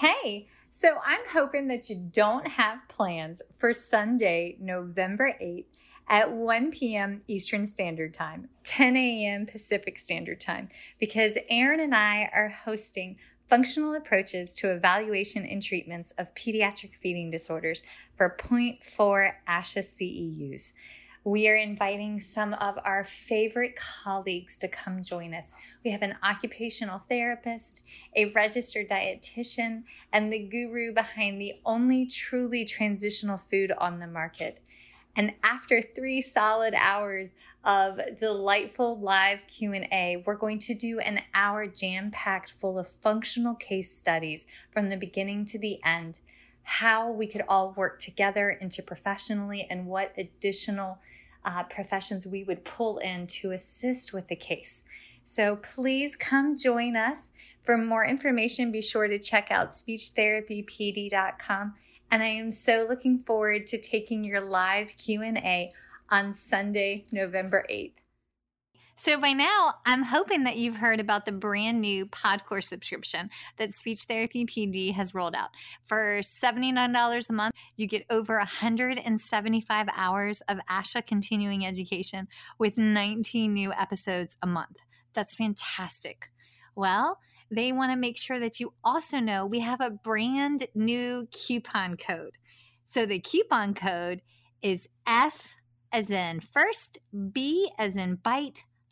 Hey, so I'm hoping that you don't have plans for Sunday, November 8th at 1 p.m. Eastern Standard Time, 10 a.m. Pacific Standard Time, because Erin and I are hosting Functional Approaches to Evaluation and Treatments of Pediatric Feeding Disorders for 0.4 ASHA CEUs. We are inviting some of our favorite colleagues to come join us. We have an occupational therapist, a registered dietitian, and the guru behind the only truly transitional food on the market. And after 3 solid hours of delightful live Q&A, we're going to do an hour jam-packed full of functional case studies from the beginning to the end, how we could all work together interprofessionally, and what additional professions we would pull in to assist with the case. So please come join us. For more information, be sure to check out SpeechTherapyPD.com. And I am so looking forward to taking your live Q&A on Sunday, November 8th. So by now, I'm hoping that you've heard about the brand new Podcourse subscription that Speech Therapy PD has rolled out. For $79 a month, you get over 175 hours of ASHA continuing education with 19 new episodes a month. That's fantastic. Well, they want to make sure that you also know we have a brand new coupon code. So the coupon code is F as in first, B as in bite,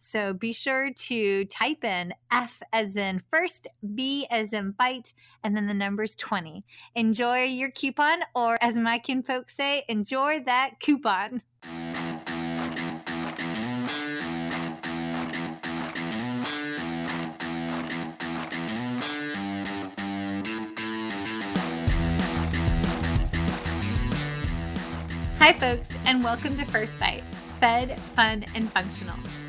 So be sure to type in F as in first, B as in bite, and then the number's 20. Enjoy your coupon, or as my kinfolk say, enjoy that coupon. Hi folks, and welcome to First Bite, Fed, Fun, and Functional,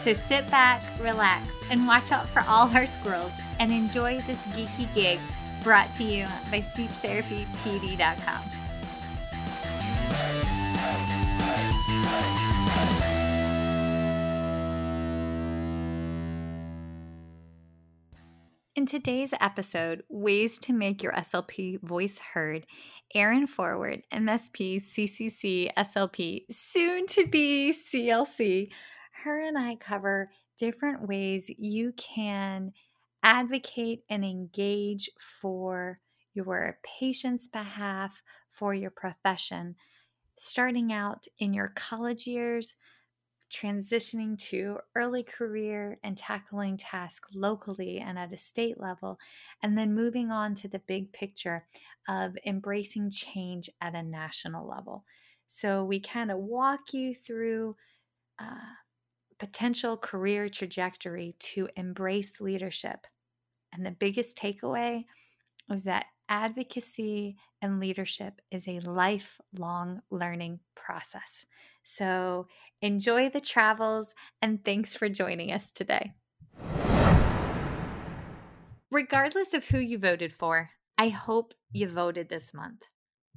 So sit back, relax, and watch out for all our squirrels, and enjoy this geeky gig brought to you by SpeechTherapyPD.com. In today's episode, Ways to Make Your SLP Voice Heard, Erin Forward, MSP, CCC, SLP, soon to be CLC, her and I cover different ways you can advocate and engage for your patient's behalf, for your profession, starting out in your college years, transitioning to early career and tackling tasks locally and at a state level, and then moving on to the big picture of embracing change at a national level. So we kind of walk you through potential career trajectory to embrace leadership. And the biggest takeaway was that advocacy and leadership is a lifelong learning process. So enjoy the travels, and thanks for joining us today. Regardless of who you voted for, I hope you voted this month,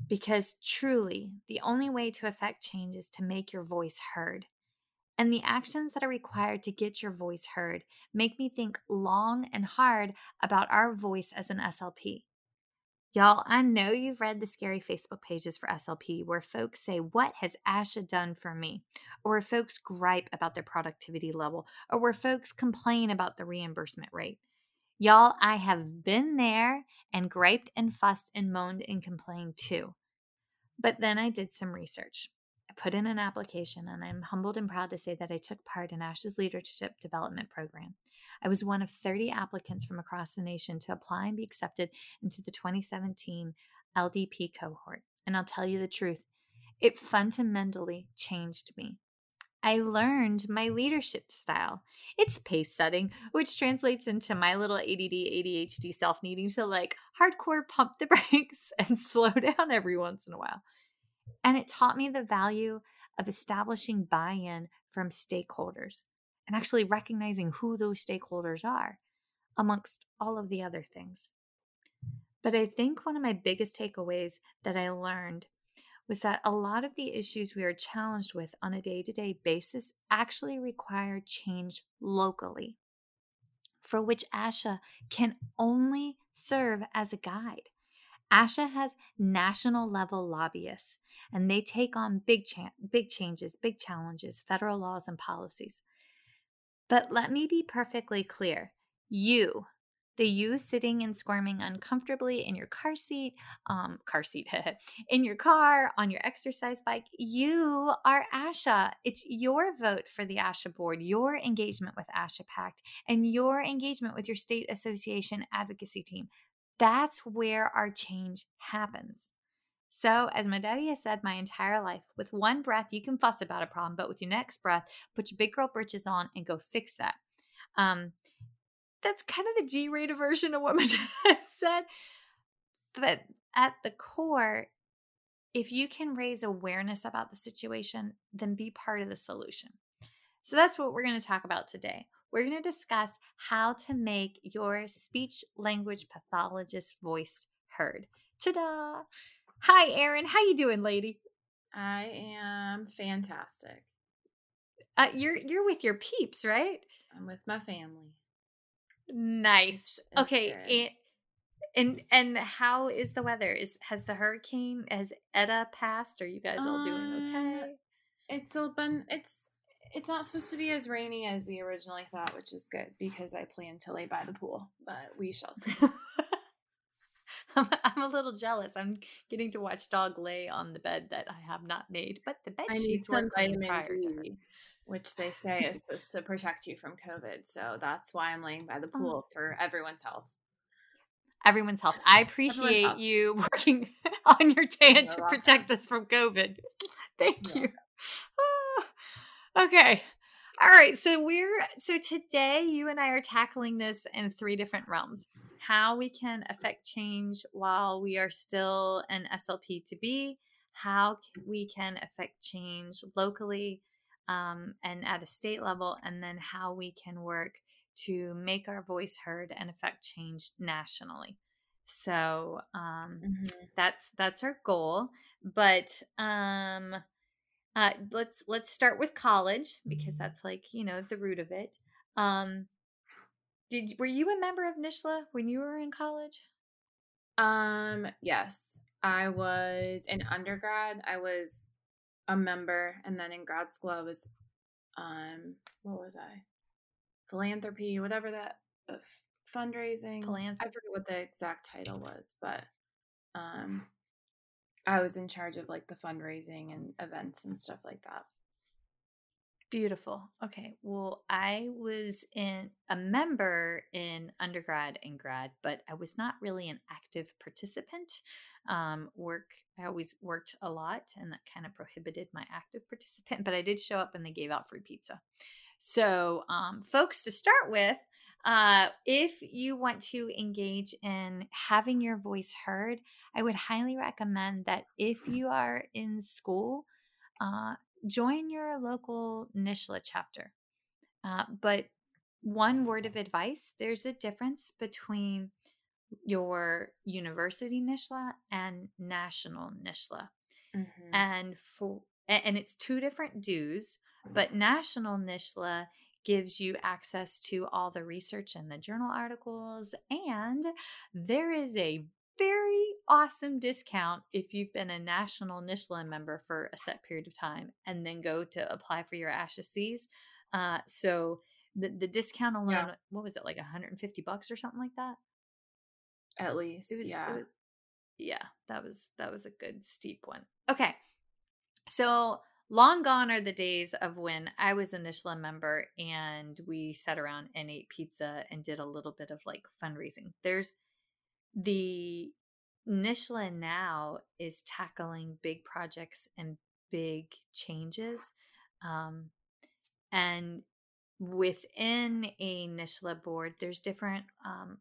because truly the only way to affect change is to make your voice heard. And the actions that are required to get your voice heard make me think long and hard about our voice as an SLP. Y'all, I know you've read the scary Facebook pages for SLP where folks say, "What has ASHA done for me?" Or where folks gripe about their productivity level, or where folks complain about the reimbursement rate. Y'all, I have been there and griped and fussed and moaned and complained too. But then I did some research. I put in an application, and I'm humbled and proud to say that I took part in ASHA's Leadership Development Program. I was one of 30 applicants from across the nation to apply and be accepted into the 2017 LDP cohort. And I'll tell you the truth, it fundamentally changed me. I learned my leadership style. It's pace setting, which translates into my little ADD, ADHD self needing to hardcore pump the brakes and slow down every once in a while. And it taught me the value of establishing buy-in from stakeholders, and actually recognizing who those stakeholders are, amongst all of the other things. But I think one of my biggest takeaways that I learned was that a lot of the issues we are challenged with on a day-to-day basis actually require change locally, for which ASHA can only serve as a guide. ASHA has national level lobbyists, and they take on big changes, big challenges, federal laws and policies. But let me be perfectly clear. You, the you sitting and squirming uncomfortably in your in your car, on your exercise bike, you are ASHA. It's your vote for the ASHA board, your engagement with ASHA PAC, and your engagement with your state association advocacy team. That's where our change happens. So, as my daddy has said my entire life, with one breath, you can fuss about a problem, but with your next breath, put your big girl britches on and go fix that. That's kind of the G-rated version of what my dad said. But at the core, if you can raise awareness about the situation, then be part of the solution. So that's what we're going to talk about today. We're going to discuss how to make your speech language pathologist voice heard. Ta-da! Hi, Erin. How you doing, lady? I am fantastic. You're with your peeps, right? I'm with my family. Nice. Okay. And how is the weather? Has the hurricane, has Eta passed? Are you guys all doing okay? It's not supposed to be as rainy as we originally thought, which is good because I plan to lay by the pool, but we shall see. I'm a little jealous. I'm getting to watch dog lay on the bed that I have not made, but the bed sheets were clean prior to her, which they say is supposed to protect you from COVID. So that's why I'm laying by the pool for everyone's health. Everyone's health. I appreciate you working on your tan to protect us from COVID. Thank you. Okay. All right. So today you and I are tackling this in three different realms. How we can affect change while we are still an SLP to be, how we can affect change locally and at a state level, and then how we can work to make our voice heard and affect change nationally. So that's our goal. But let's start with college, because that's the root of it. Were you a member of NSSLHA when you were in college? Yes. I was in undergrad. I was a member, and then in grad school I was what was I? Philanthropy, whatever that fundraising. I forget what the exact title was, but I was in charge of like the fundraising and events and stuff like that. Beautiful. Okay. Well, I was a member in undergrad and grad, but I was not really an active participant. I always worked a lot, and that kind of prohibited my active participant, but I did show up and they gave out free pizza. So, folks, to start with, if you want to engage in having your voice heard, I would highly recommend that if you are in school, join your local NSSLHA chapter. But one word of advice, there's a difference between your university NSSLHA and national NSSLHA. Mm-hmm. And it's two different dues, but national NSSLHA gives you access to all the research and the journal articles, and there is a very awesome discount if you've been a national NSSLA member for a set period of time and then go to apply for your ASHA CEUs. So the discount alone, yeah. What was it, like $150 or something like that? At least, that was a good steep one. Okay, so long gone are the days of when I was a NSSLA member and we sat around and ate pizza and did a little bit of like fundraising. The NSSLA now is tackling big projects and big changes. And within a NSSLA board, there's different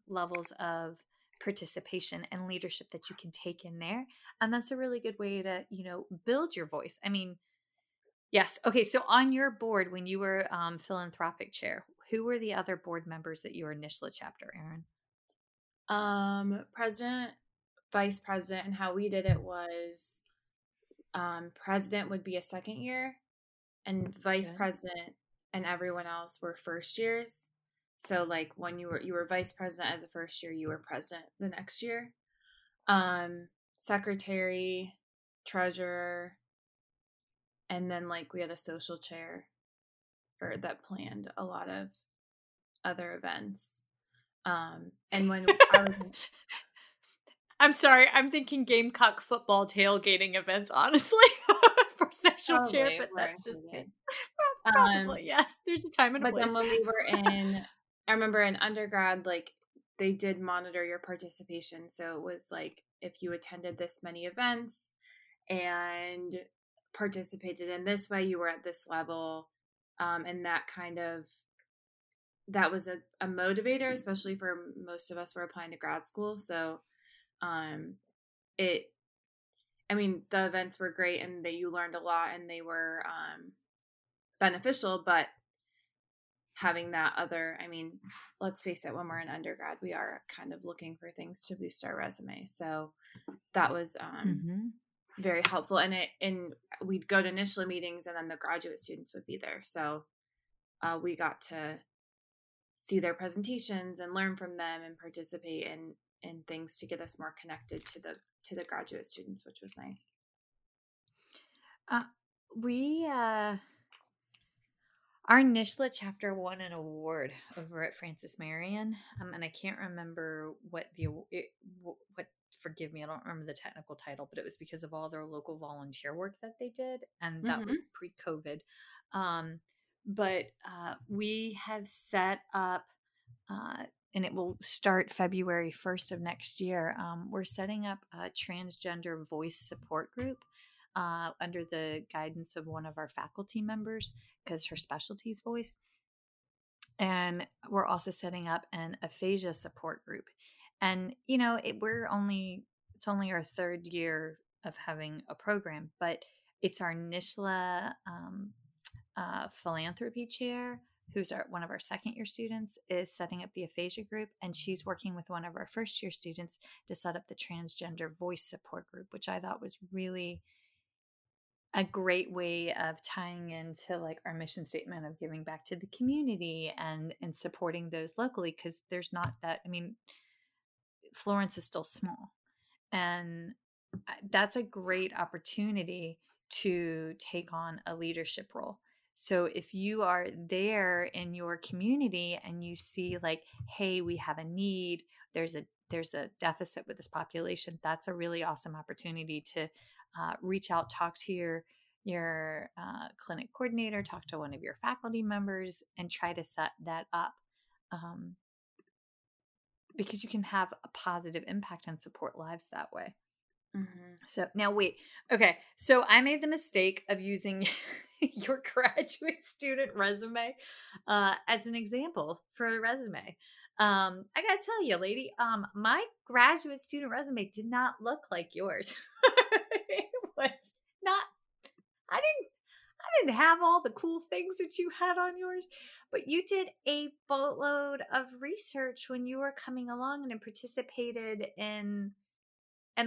levels of participation and leadership that you can take in there. And that's a really good way to, build your voice. I mean, yes. Okay. So on your board, when you were philanthropic chair, who were the other board members at your NSSLA chapter, Erin? President, vice president, and how we did it was, president would be a second year, and vice president and everyone else were first years. So like when you were vice president as a first year, you were president the next year. Secretary, treasurer, and then like we had a social chair for that planned a lot of other events. And when I'm sorry, I'm thinking Gamecock football tailgating events, honestly, for social chair, but that's just me. Probably, yes. There's a time and a place. But then when we were I remember in undergrad, like they did monitor your participation. So it was like if you attended this many events and participated in this way, you were at this level, and that kind of. That was a motivator, especially for most of us were applying to grad school. So the events were great and that you learned a lot and they were beneficial, but having that other, let's face it, when we're in undergrad, we are kind of looking for things to boost our resume. So that was very helpful. And we'd go to NSSLA meetings and then the graduate students would be there. So we got to see their presentations and learn from them and participate in things to get us more connected to the graduate students, which was nice. Our NSSLA chapter won an award over at Francis Marion. And I can't remember forgive me, I don't remember the technical title, but it was because of all their local volunteer work that they did. And that was pre-COVID. But we have set up, and it will start February 1st of next year, we're setting up a transgender voice support group under the guidance of one of our faculty members because her specialty is voice. And we're also setting up an aphasia support group. And, it's only our third year of having a program, but it's our NSSLA philanthropy chair, who's one of our second year students, is setting up the aphasia group, and she's working with one of our first year students to set up the transgender voice support group, which I thought was really a great way of tying into like our mission statement of giving back to the community and supporting those locally, because there's not that. Florence is still small, and that's a great opportunity to take on a leadership role. So if you are there in your community and you see like, hey, we have a need, there's a there's a deficit with this population, that's a really awesome opportunity to reach out, talk to your clinic coordinator, talk to one of your faculty members, and try to set that up. Because you can have a positive impact and support lives that way. Mm-hmm. So now wait, okay. So I made the mistake of using your graduate student resume as an example for a resume. I gotta tell you, lady, my graduate student resume did not look like yours. It was not, I didn't have all the cool things that you had on yours, but you did a boatload of research when you were coming along and participated in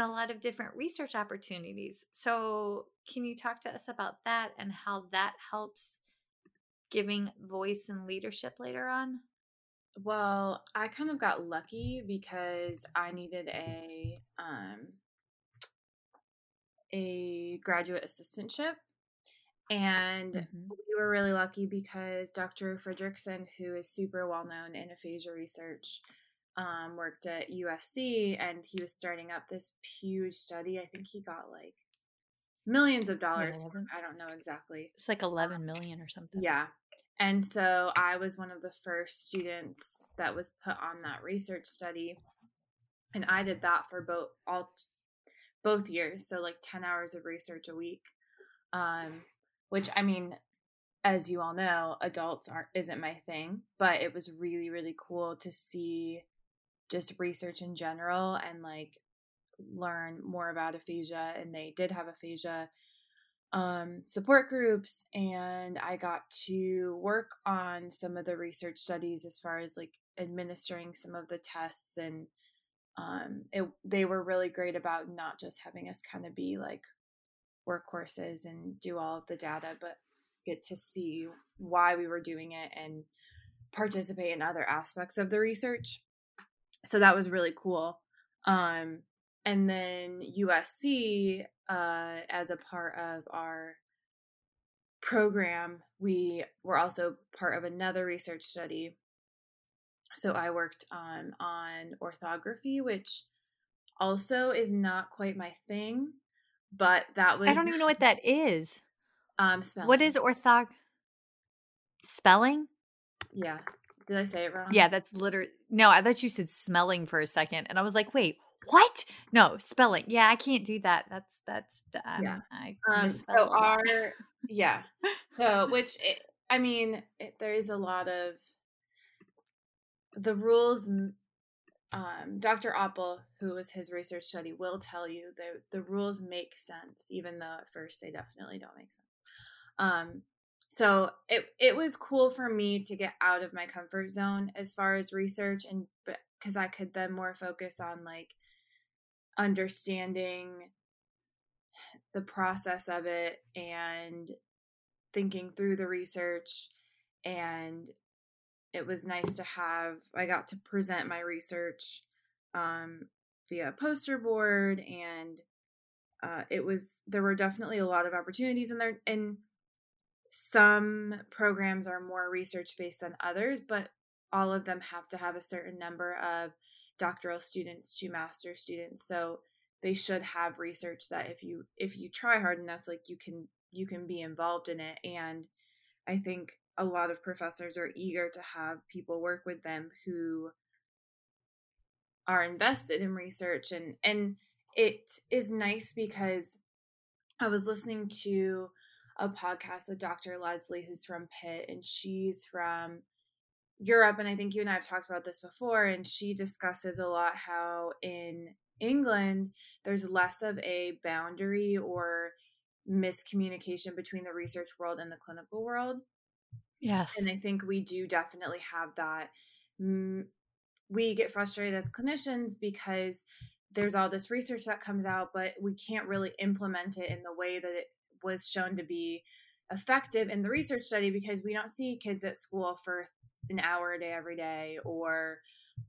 a lot of different research opportunities. So can you talk to us about that and how that helps giving voice and leadership later on? Well, I kind of got lucky because I needed a graduate assistantship. And mm-hmm. we were really lucky because Dr. Fredrickson, who is super well-known in aphasia research, worked at USC, and he was starting up this huge study. I think he got like millions of dollars. I don't know exactly. It's like 11 million or something. Yeah. And so I was one of the first students that was put on that research study. And I did that for both years. So like 10 hours of research a week. Which, I mean, as you all know, adults isn't my thing, but it was really, really cool to see just research in general and like learn more about aphasia. And they did have aphasia support groups. And I got to work on some of the research studies as far as like administering some of the tests. And they were really great about not just having us kind of be like workhorses and do all of the data, but get to see why we were doing it and participate in other aspects of the research. So that was really cool. And then USC, as a part of our program, we were also part of another research study. So I worked on orthography, which also is not quite my thing. But that was... I don't even know what that is. Spelling. What is spelling? Yeah. Did I say it wrong? Yeah, that's literally... No, I thought you said smelling for a second. And I was like, wait, what? No, spelling. Yeah, I can't do that. That's yeah. I misspelled. So our... Yeah. So, which, there is a lot of... The rules... Dr. Oppel, who was his research study, will tell you that the rules make sense, even though at first they definitely don't make sense. So it was cool for me to get out of my comfort zone as far as research, and because I could then more focus on like understanding the process of it and thinking through the research. And it was nice to have, I got to present my research via poster board, and there were definitely a lot of opportunities in there, and some programs are more research-based than others, but all of them have to have a certain number of doctoral students to master's students. So they should have research that if you try hard enough, like you can be involved in it. And I think a lot of professors are eager to have people work with them who are invested in research. And it is nice because I was listening to a podcast with Dr. Leslie, who's from Pitt, and she's from Europe. And I think you and I have talked about this before. And she discusses a lot how in England, there's less of a boundary or miscommunication between the research world and the clinical world. Yes. And I think we do definitely have that. We get frustrated as clinicians because there's all this research that comes out, but we can't really implement it in the way that it was shown to be effective in the research study, because we don't see kids at school for an hour a day every day, or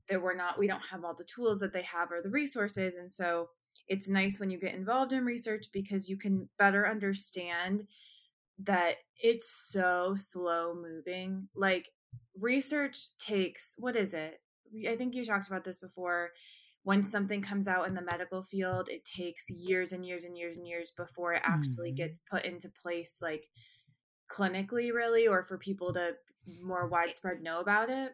that we don't have all the tools that they have or the resources. And so it's nice when you get involved in research because you can better understand that it's so slow moving. Like research takes, what is it? I think you talked about this before. once something comes out in the medical field, it takes years and years and years and years before it actually gets put into place, like clinically, really, or for people to more widespread know about it.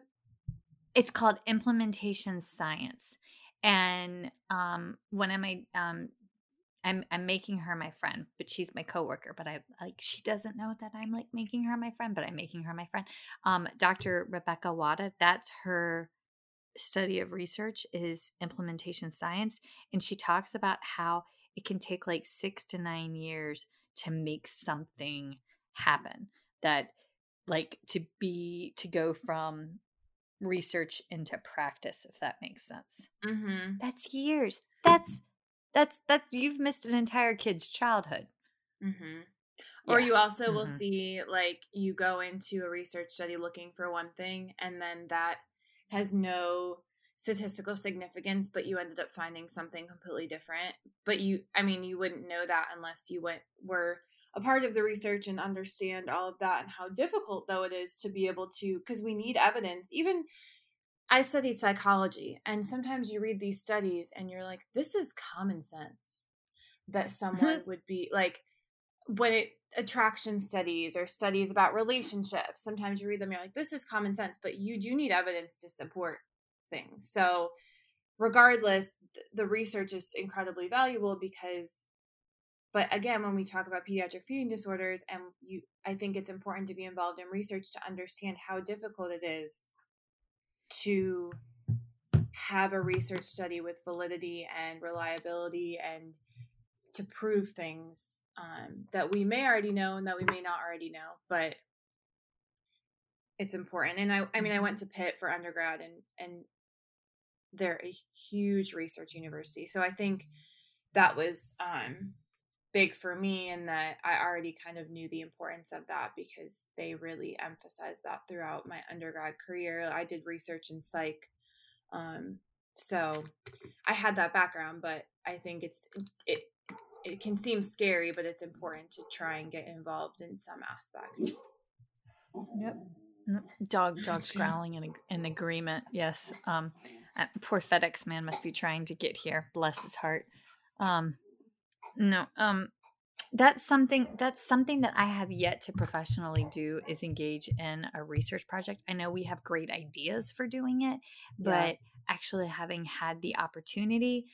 It's called implementation science. And one of my I'm making her my friend, but she's my coworker, but I like, she doesn't know that I'm like making her my friend, but I'm making her my friend. Dr. Rebecca Wada, that's her study of research is implementation science. And she talks about how it can take like 6 to 9 years to make something happen, that like to go from research into practice, if that makes sense. Mm-hmm. That's years. That's you've missed an entire kid's childhood. Mm-hmm. Or you also will see, like, you go into a research study looking for one thing, and then that has no statistical significance, but you ended up finding something completely different. But you wouldn't know that unless you were a part of the research and understand all of that, and how difficult though it is to be able to, because we need evidence. Even I studied psychology, and sometimes you read these studies and you're like, this is common sense that someone would be like, when attraction studies or studies about relationships, sometimes you read them, you're like, this is common sense, but you do need evidence to support things. So regardless, the research is incredibly valuable but again, when we talk about pediatric feeding disorders, and I think it's important to be involved in research to understand how difficult it is to have a research study with validity and reliability, and to prove things that we may already know and that we may not already know, but it's important. And I mean, I went to Pitt for undergrad, and they're a huge research university. So I think that was big for me, and that I already kind of knew the importance of that, because they really emphasized that throughout my undergrad career. I did research in psych. So I had that background, but I think it can seem scary, but it's important to try and get involved in some aspect. Yep. Dog's growling in agreement. Yes. Poor FedEx man must be trying to get here. Bless his heart. No, that's something that I have yet to professionally do, is engage in a research project. I know we have great ideas for doing it, but actually having had the opportunity,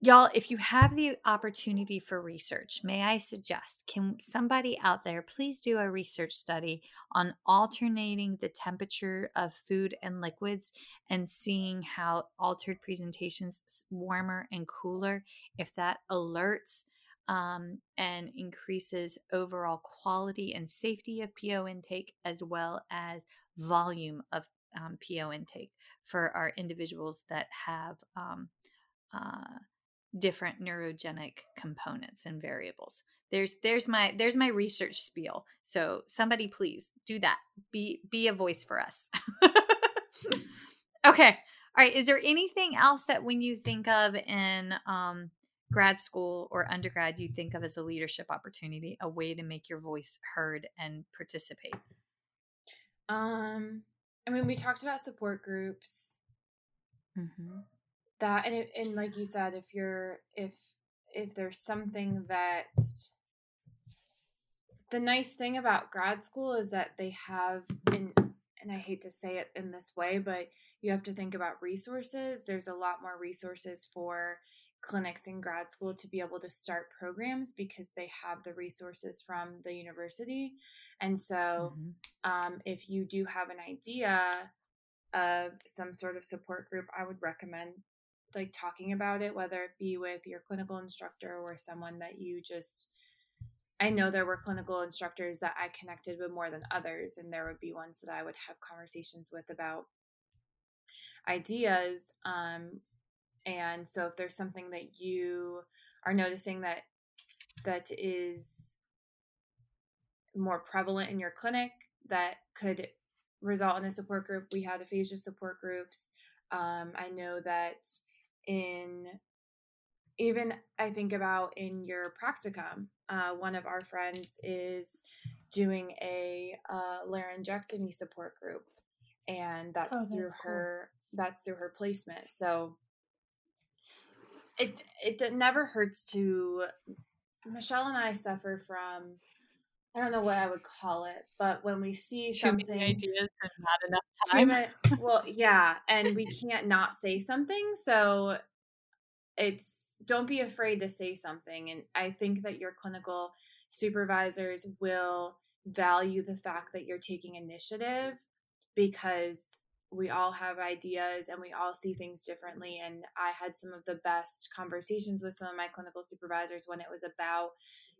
y'all, if you have the opportunity for research, may I suggest, can somebody out there please do a research study on alternating the temperature of food and liquids, and seeing how altered presentations, warmer and cooler, if that alerts and increases overall quality and safety of PO intake, as well as volume of PO intake for our individuals that have different neurogenic components and variables. There's my research spiel. So somebody please do that. Be a voice for us. Okay. All right. Is there anything else that when you think of in grad school or undergrad, you think of as a leadership opportunity, a way to make your voice heard and participate? I mean, we talked about support groups. Mm-hmm. That, and like you said, if there's something that, the nice thing about grad school is that they have, and I hate to say it in this way, but you have to think about resources. There's a lot more resources for clinics in grad school to be able to start programs, because they have the resources from the university. And so if you do have an idea of some sort of support group, I would recommend like talking about it, whether it be with your clinical instructor or someone that you just, I know there were clinical instructors that I connected with more than others, and there would be ones that I would have conversations with about ideas. And so if there's something that you are noticing that is more prevalent in your clinic that could result in a support group, we had aphasia support groups. I know that I think about in your practicum, one of our friends is doing a laryngectomy support group, and that's through her that's through her placement. So it never hurts to, Michelle and I suffer from, I don't know what I would call it, but when we see something, too many ideas and not enough time. Well, yeah. And we can't not say something. So it's, don't be afraid to say something. And I think that your clinical supervisors will value the fact that you're taking initiative, because we all have ideas and we all see things differently. And I had some of the best conversations with some of my clinical supervisors when it was about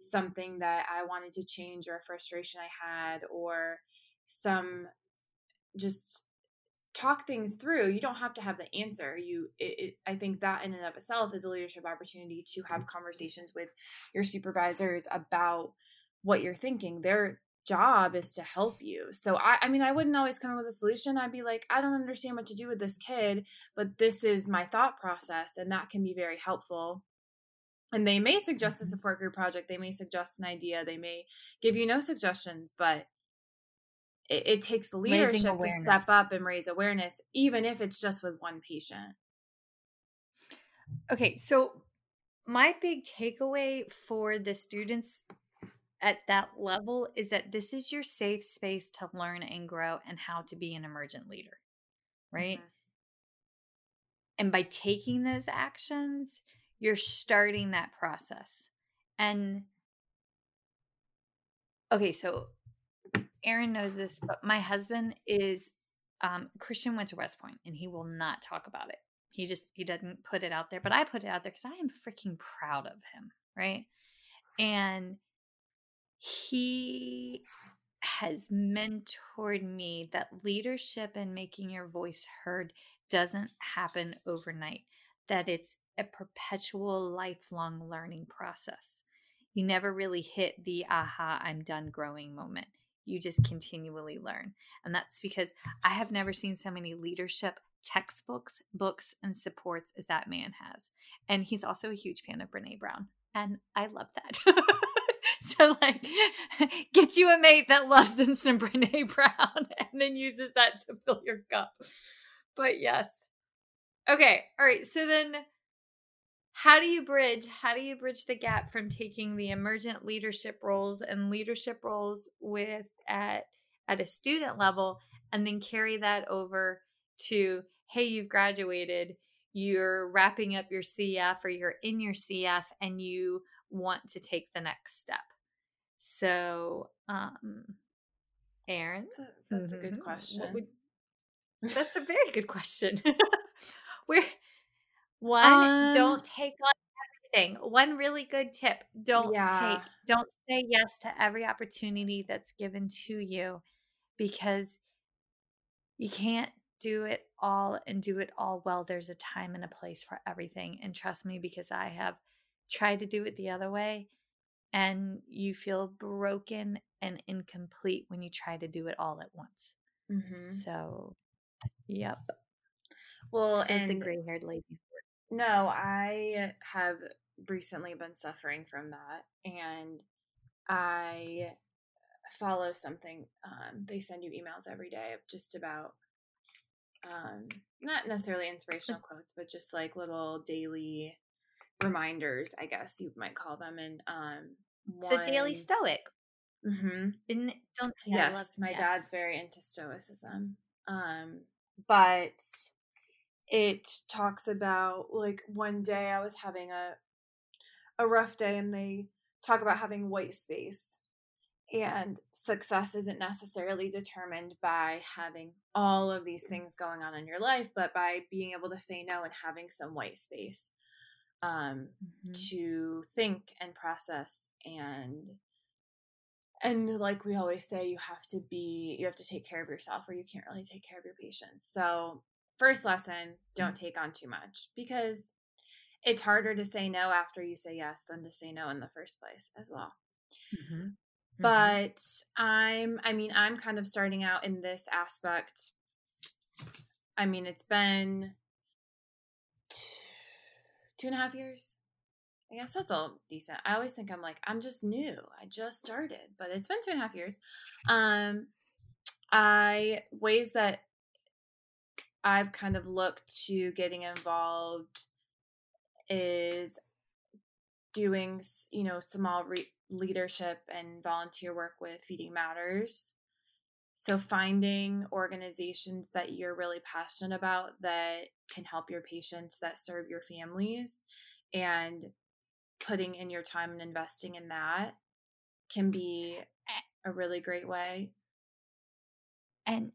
something that I wanted to change, or a frustration I had, or some, just talk things through. You don't have to have the answer. I think that in and of itself is a leadership opportunity to have conversations with your supervisors about what you're thinking. Their job is to help you. So I mean, I wouldn't always come up with a solution. I'd be like, I don't understand what to do with this kid, but this is my thought process. And that can be very helpful. And they may suggest a support group project. They may suggest an idea. They may give you no suggestions, but it takes leadership to step up and raise awareness, even if it's just with one patient. Okay. So my big takeaway for the students at that level is that this is your safe space to learn and grow and how to be an emergent leader, right? Mm-hmm. And by taking those actions, you're starting that process. And okay, so Erin knows this, but my husband is, Christian went to West Point and he will not talk about it. He doesn't put it out there, but I put it out there because I am freaking proud of him, right? And he has mentored me that leadership and making your voice heard doesn't happen overnight, that it's a perpetual lifelong learning process. You never really hit the aha, I'm done growing moment. You just continually learn. And that's because I have never seen so many leadership textbooks, books, and supports as that man has. And he's also a huge fan of Brené Brown. And I love that. So like, get you a mate that loves them some Brené Brown and then uses that to fill your cup. But yes. Okay. All right. So then how do you bridge the gap from taking the emergent leadership roles and leadership roles with at a student level, and then carry that over to, hey, you've graduated, you're wrapping up your CF or you're in your CF and you want to take the next step. So, Erin, that's a good question. That's a very good question. Don't take on everything. One really good tip. Don't say yes to every opportunity that's given to you, because you can't do it all and do it all well. There's a time and a place for everything. And trust me, because I have tried to do it the other way, and you feel broken and incomplete when you try to do it all at once. Mm-hmm. So, yep. Well, this is the gray-haired lady. No, I have recently been suffering from that, and I follow something. They send you emails every day of just about not necessarily inspirational quotes, but just like little daily reminders, I guess you might call them. And it's a daily stoic. Mm-hmm. Dad's very into stoicism. But it talks about, like, one day I was having a rough day, and they talk about having white space, and success isn't necessarily determined by having all of these things going on in your life, but by being able to say no and having some white space to think and process. And like we always say, you have to take care of yourself, or you can't really take care of your patients. So first lesson, don't take on too much, because it's harder to say no after you say yes than to say no in the first place as well. Mm-hmm. Mm-hmm. But I'm kind of starting out in this aspect. I mean, it's been 2.5 years. I guess that's all decent. I always think I'm like, I'm just new. I just started, but it's been 2.5 years. Ways that I've kind of looked to getting involved is doing, you know, small leadership and volunteer work with Feeding Matters. So finding organizations that you're really passionate about that can help your patients, that serve your families, and putting in your time and investing in that can be a really great way. And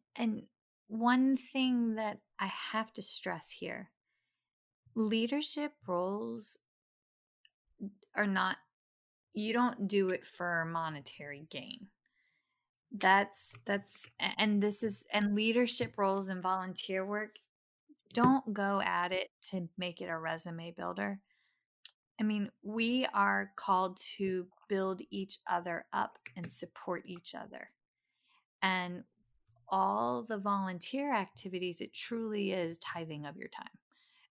one thing that I have to stress here, leadership roles are not, you don't do it for monetary gain. And leadership roles and volunteer work, don't go at it to make it a resume builder. I mean, we are called to build each other up and support each other. And all the volunteer activities, it truly is tithing of your time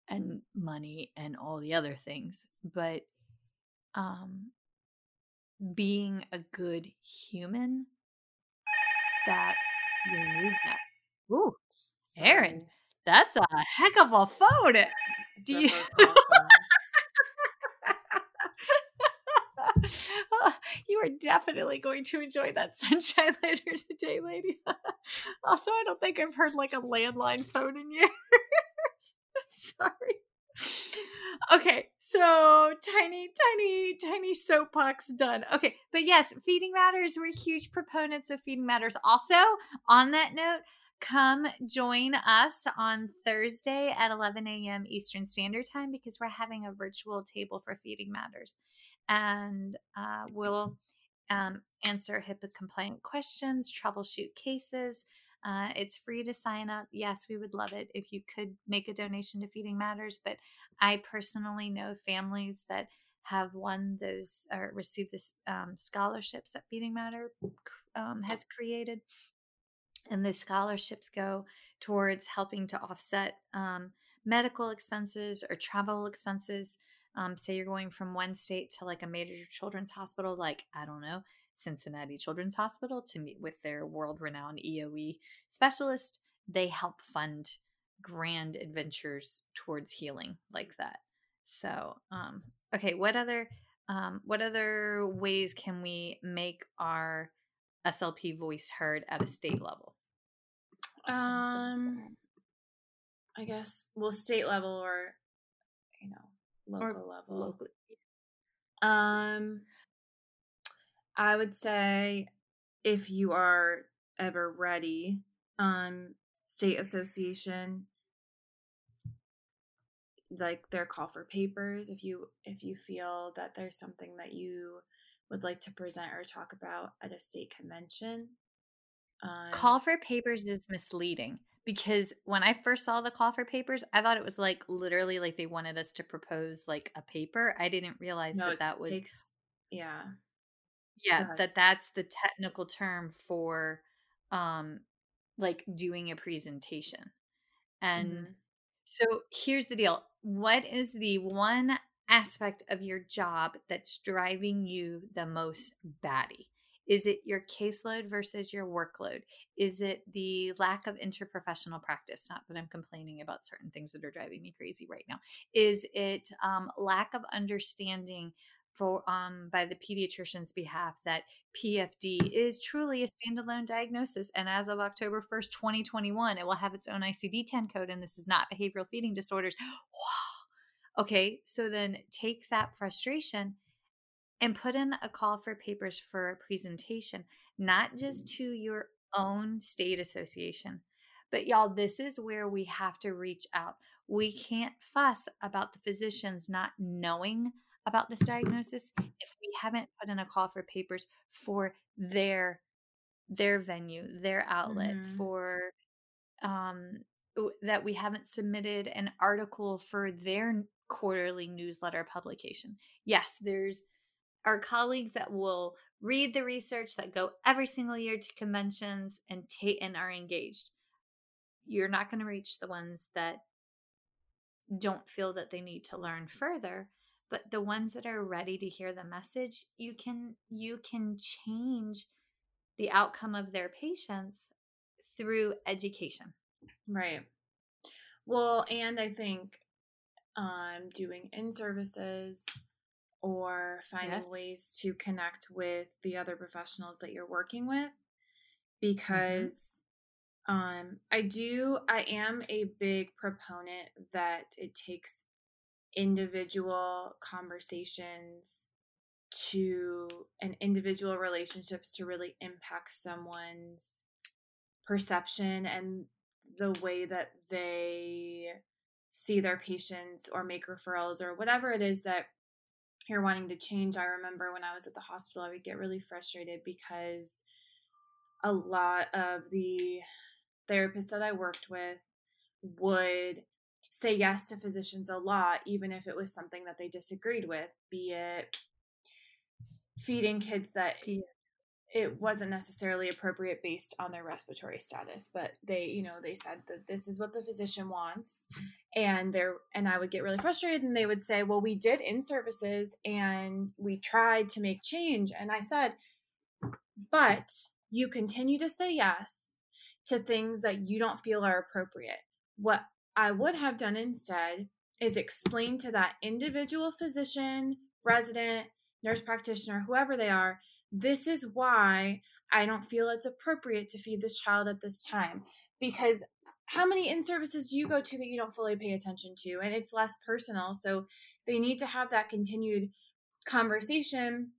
and money and all the other things. But being a good human, that you need that. Ooh, sorry. Erin, that's a heck of a phone. Do you... You are definitely going to enjoy that sunshine later today, lady. Also, I don't think I've heard like a landline phone in years. Sorry. Okay, so tiny soapbox done. Okay, but yes, Feeding Matters, we're huge proponents of Feeding Matters. Also, on that note, come join us on Thursday at 11 a.m. Eastern Standard Time, because we're having a virtual table for Feeding Matters. And we'll answer HIPAA-compliant questions, troubleshoot cases. It's free to sign up. Yes, we would love it if you could make a donation to Feeding Matters, but I personally know families that have won those or received this scholarships that Feeding Matter has created. And those scholarships go towards helping to offset medical expenses or travel expenses. Say you're going from one state to like a major children's hospital, like, I don't know, Cincinnati Children's Hospital, to meet with their world-renowned EOE specialist. They help fund grand adventures towards healing like that. So, okay, what other ways can we make our SLP voice heard at a state level? I guess, well, state level or, you know, local level. Locally. I would say, if you are ever ready, state association, like their call for papers. If you feel that there's something that you would like to present or talk about at a state convention, call for papers is misleading, because when I first saw the call for papers, I thought it was like literally like they wanted us to propose like a paper. I didn't realize Yeah, that's the technical term for like doing a presentation. And so here's the deal. What is the one aspect of your job that's driving you the most batty? Is it your caseload versus your workload? Is it the lack of interprofessional practice? Not that I'm complaining about certain things that are driving me crazy right now. Is it lack of understanding for by the pediatrician's behalf that PFD is truly a standalone diagnosis, and as of October 1st, 2021, it will have its own ICD-10 code, and this is not behavioral feeding disorders. Wow. Okay, so then take that frustration and put in a call for papers for a presentation, not just to your own state association, but y'all, this is where we have to reach out. We can't fuss about the physicians not knowing about this diagnosis if we haven't put in a call for papers for their venue, their outlet, for that we haven't submitted an article for their quarterly newsletter publication. Yes, there's our colleagues that will read the research, that go every single year to conventions and are engaged. You're not going to reach the ones that don't feel that they need to learn further. But the ones that are ready to hear the message, you can change the outcome of their patients through education. Right. Well, and I think doing in-services or finding ways to connect with the other professionals that you're working with, because I am a big proponent that it takes individual conversations to and individual relationships to really impact someone's perception and the way that they see their patients or make referrals or whatever it is that you're wanting to change. I remember when I was at the hospital, I would get really frustrated because a lot of the therapists that I worked with would say yes to physicians a lot, even if it was something that they disagreed with, be it feeding kids that it wasn't necessarily appropriate based on their respiratory status, but they, you know, they said that this is what the physician wants, and I would get really frustrated, and they would say, well, we did in-services and we tried to make change. And I said, but you continue to say yes to things that you don't feel are appropriate. What I would have done instead is explain to that individual physician, resident, nurse practitioner, whoever they are, this is why I don't feel it's appropriate to feed this child at this time. Because how many in-services do you go to that you don't fully pay attention to? And it's less personal. So they need to have that continued conversation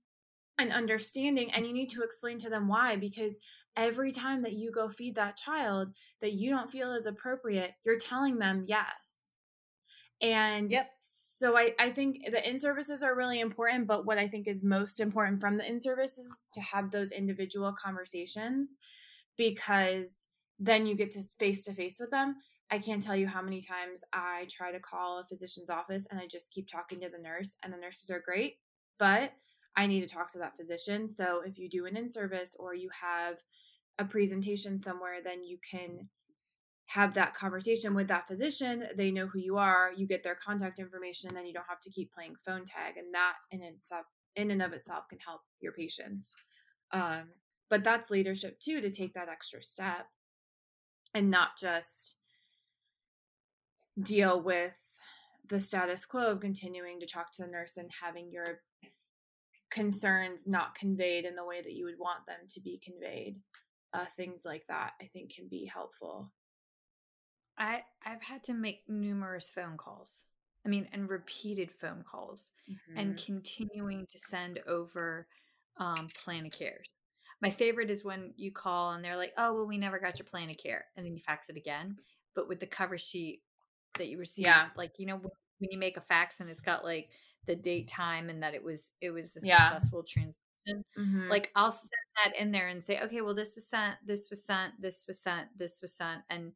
and understanding. And you need to explain to them why, because every time that you go feed that child that you don't feel is appropriate, you're telling them yes. And so I think the in-services are really important, but what I think is most important from the in-services is to have those individual conversations, because then you get to face-to-face with them. I can't tell you how many times I try to call a physician's office and I just keep talking to the nurse, and the nurses are great, but I need to talk to that physician. So if you do an in-service or you have a presentation somewhere, then you can have that conversation with that physician. They know who you are, you get their contact information, and then you don't have to keep playing phone tag. And that in and of itself can help your patients. But that's leadership too, to take that extra step and not just deal with the status quo of continuing to talk to the nurse and having your concerns not conveyed in the way that you would want them to be conveyed. Things like that, I think, can be helpful. I've had to make numerous phone calls, and repeated phone calls, and continuing to send over plan of care. My favorite is when you call and they're like, oh, well, we never got your plan of care. And then you fax it again, but with the cover sheet that you received, like, you know, when you make a fax and it's got like the date, time, and that it was a successful transaction. Like I'll send that in there and say, okay, well, this was sent, this was sent, this was sent, this was sent. And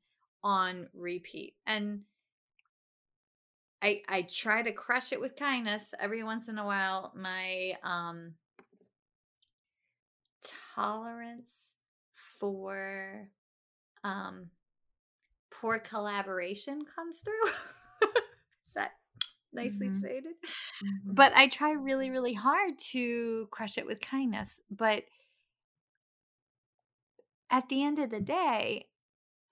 on repeat. And I try to crush it with kindness. Every once in a while, my tolerance for poor collaboration comes through. Is that nicely stated? But I try really, really hard to crush it with kindness. But at the end of the day,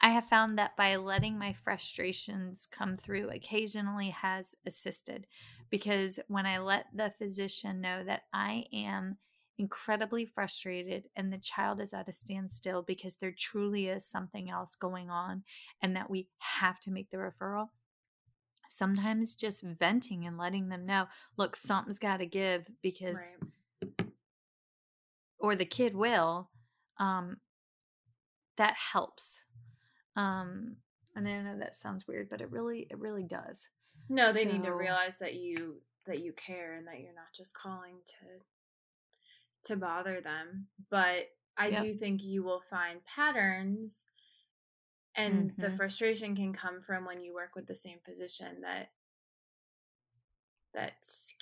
I have found that by letting my frustrations come through occasionally has assisted, because when I let the physician know that I am incredibly frustrated and the child is at a standstill because there truly is something else going on and that we have to make the referral, sometimes just venting and letting them know, look, something's got to give because, or the kid will, that helps. And I know that sounds weird, but it really does. No, they need to realize that you care and that you're not just calling to bother them. But I do think you will find patterns, and the frustration can come from when you work with the same physician that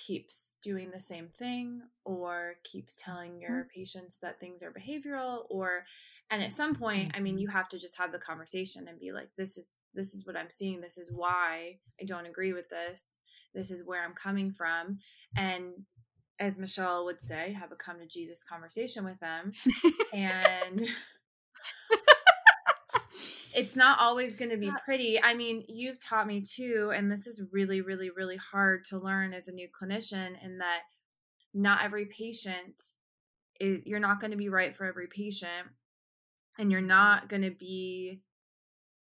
keeps doing the same thing or keeps telling your patients that things are behavioral, and at some point, you have to just have the conversation and be like, this is what I'm seeing. This is why I don't agree with this. This is where I'm coming from. And as Michelle would say, have a come to Jesus conversation with them. And It's not always going to be pretty. I mean, you've taught me too, and this is really, really, really hard to learn as a new clinician, in that not every patient, you're not going to be right for every patient, and you're not going to be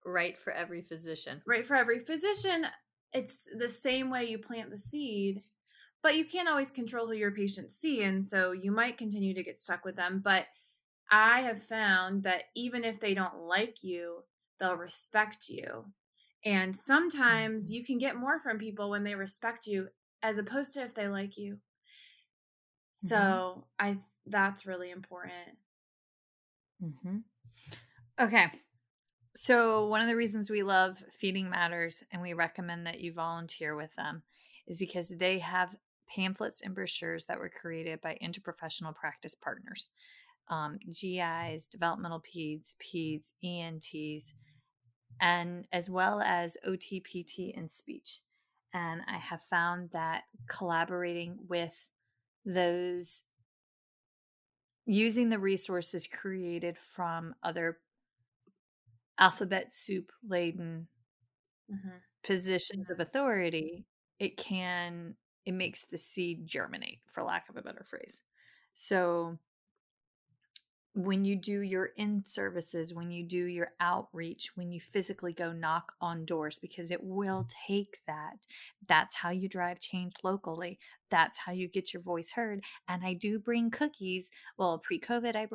right for every physician. Right for every physician. It's the same way you plant the seed, but you can't always control who your patients see. And so you might continue to get stuck with them. But I have found that even if they don't like you, they'll respect you. And sometimes you can get more from people when they respect you as opposed to if they like you. So that's really important. Mm-hmm. Okay. So one of the reasons we love Feeding Matters and we recommend that you volunteer with them is because they have pamphlets and brochures that were created by interprofessional practice partners, GIs, developmental peds, peds, ENTs, and as well as OT, PT, and speech. And I have found that collaborating with those, using the resources created from other alphabet soup laden positions of authority, it makes the seed germinate, for lack of a better phrase. So when you do your in-services, when you do your outreach, when you physically go knock on doors, because it will take that. That's how you drive change locally. That's how you get your voice heard. And I do bring cookies. Well, pre-COVID, I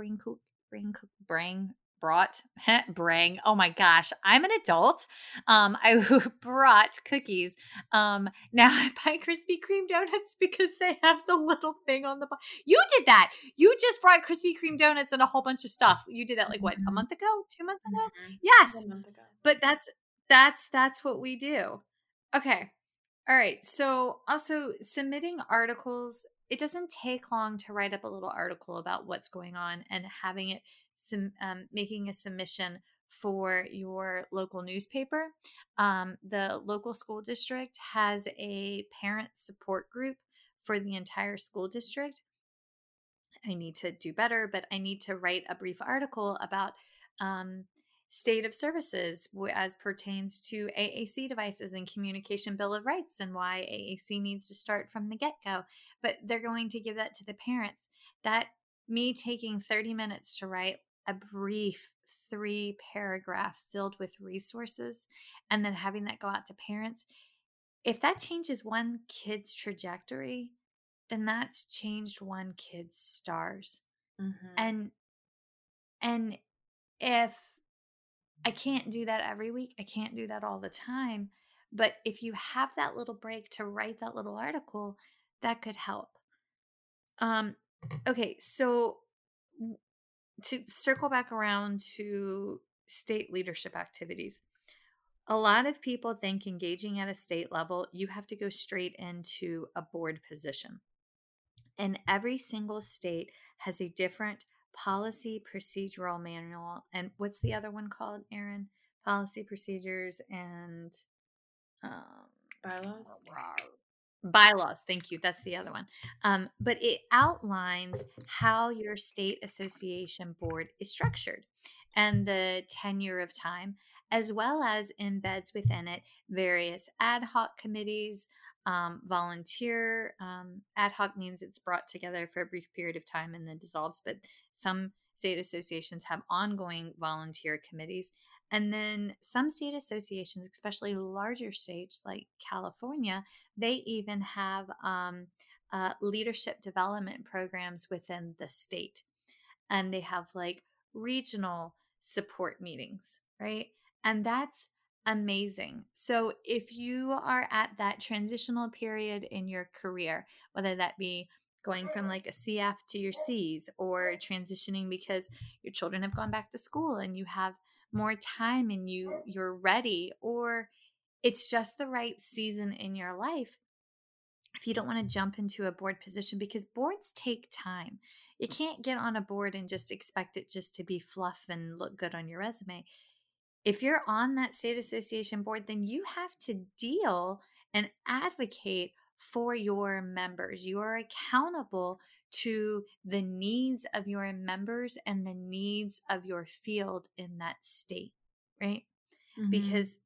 brought. Oh my gosh, I'm an adult. I brought cookies. Now I buy Krispy Kreme donuts because they have the little thing on the box. You did that. You just brought Krispy Kreme donuts and a whole bunch of stuff. You did that like what, a month ago, 2 months ago? Yes. A month ago. But that's what we do. Okay. All right. So also submitting articles. It doesn't take long to write up a little article about what's going on and having it, making a submission for your local newspaper. The local school district has a parent support group for the entire school district. I need to do better, but I need to write a brief article about state of services as pertains to AAC devices and communication bill of rights and why AAC needs to start from the get-go. But they're going to give that to the parents. That me taking 30 minutes to write a brief 3-paragraph filled with resources and then having that go out to parents. If that changes one kid's trajectory, then that's changed one kid's stars. Mm-hmm. And if I can't do that every week, I can't do that all the time, but if you have that little break to write that little article, that could help. Okay, so to circle back around to state leadership activities, a lot of people think engaging at a state level, you have to go straight into a board position. And every single state has a different policy procedural manual. And what's the other one called, Erin? Policy procedures and bylaws? Bylaws. Thank you. That's the other one. But it outlines how your state association board is structured and the tenure of time, as well as embeds within it various ad hoc committees, volunteer. Ad hoc means it's brought together for a brief period of time and then dissolves, but some state associations have ongoing volunteer committees. And then some state associations, especially larger states like California, they even have leadership development programs within the state. And they have like regional support meetings, right? And that's amazing. So if you are at that transitional period in your career, whether that be going from like a CF to your Cs or transitioning because your children have gone back to school and you have more time and you're ready, or it's just the right season in your life. If you don't want to jump into a board position, because boards take time, you can't get on a board and just expect it just to be fluff and look good on your resume. If you're on that state association board, then you have to deal and advocate for your members. You are accountable to the needs of your members and the needs of your field in that state. right? Mm-hmm. Because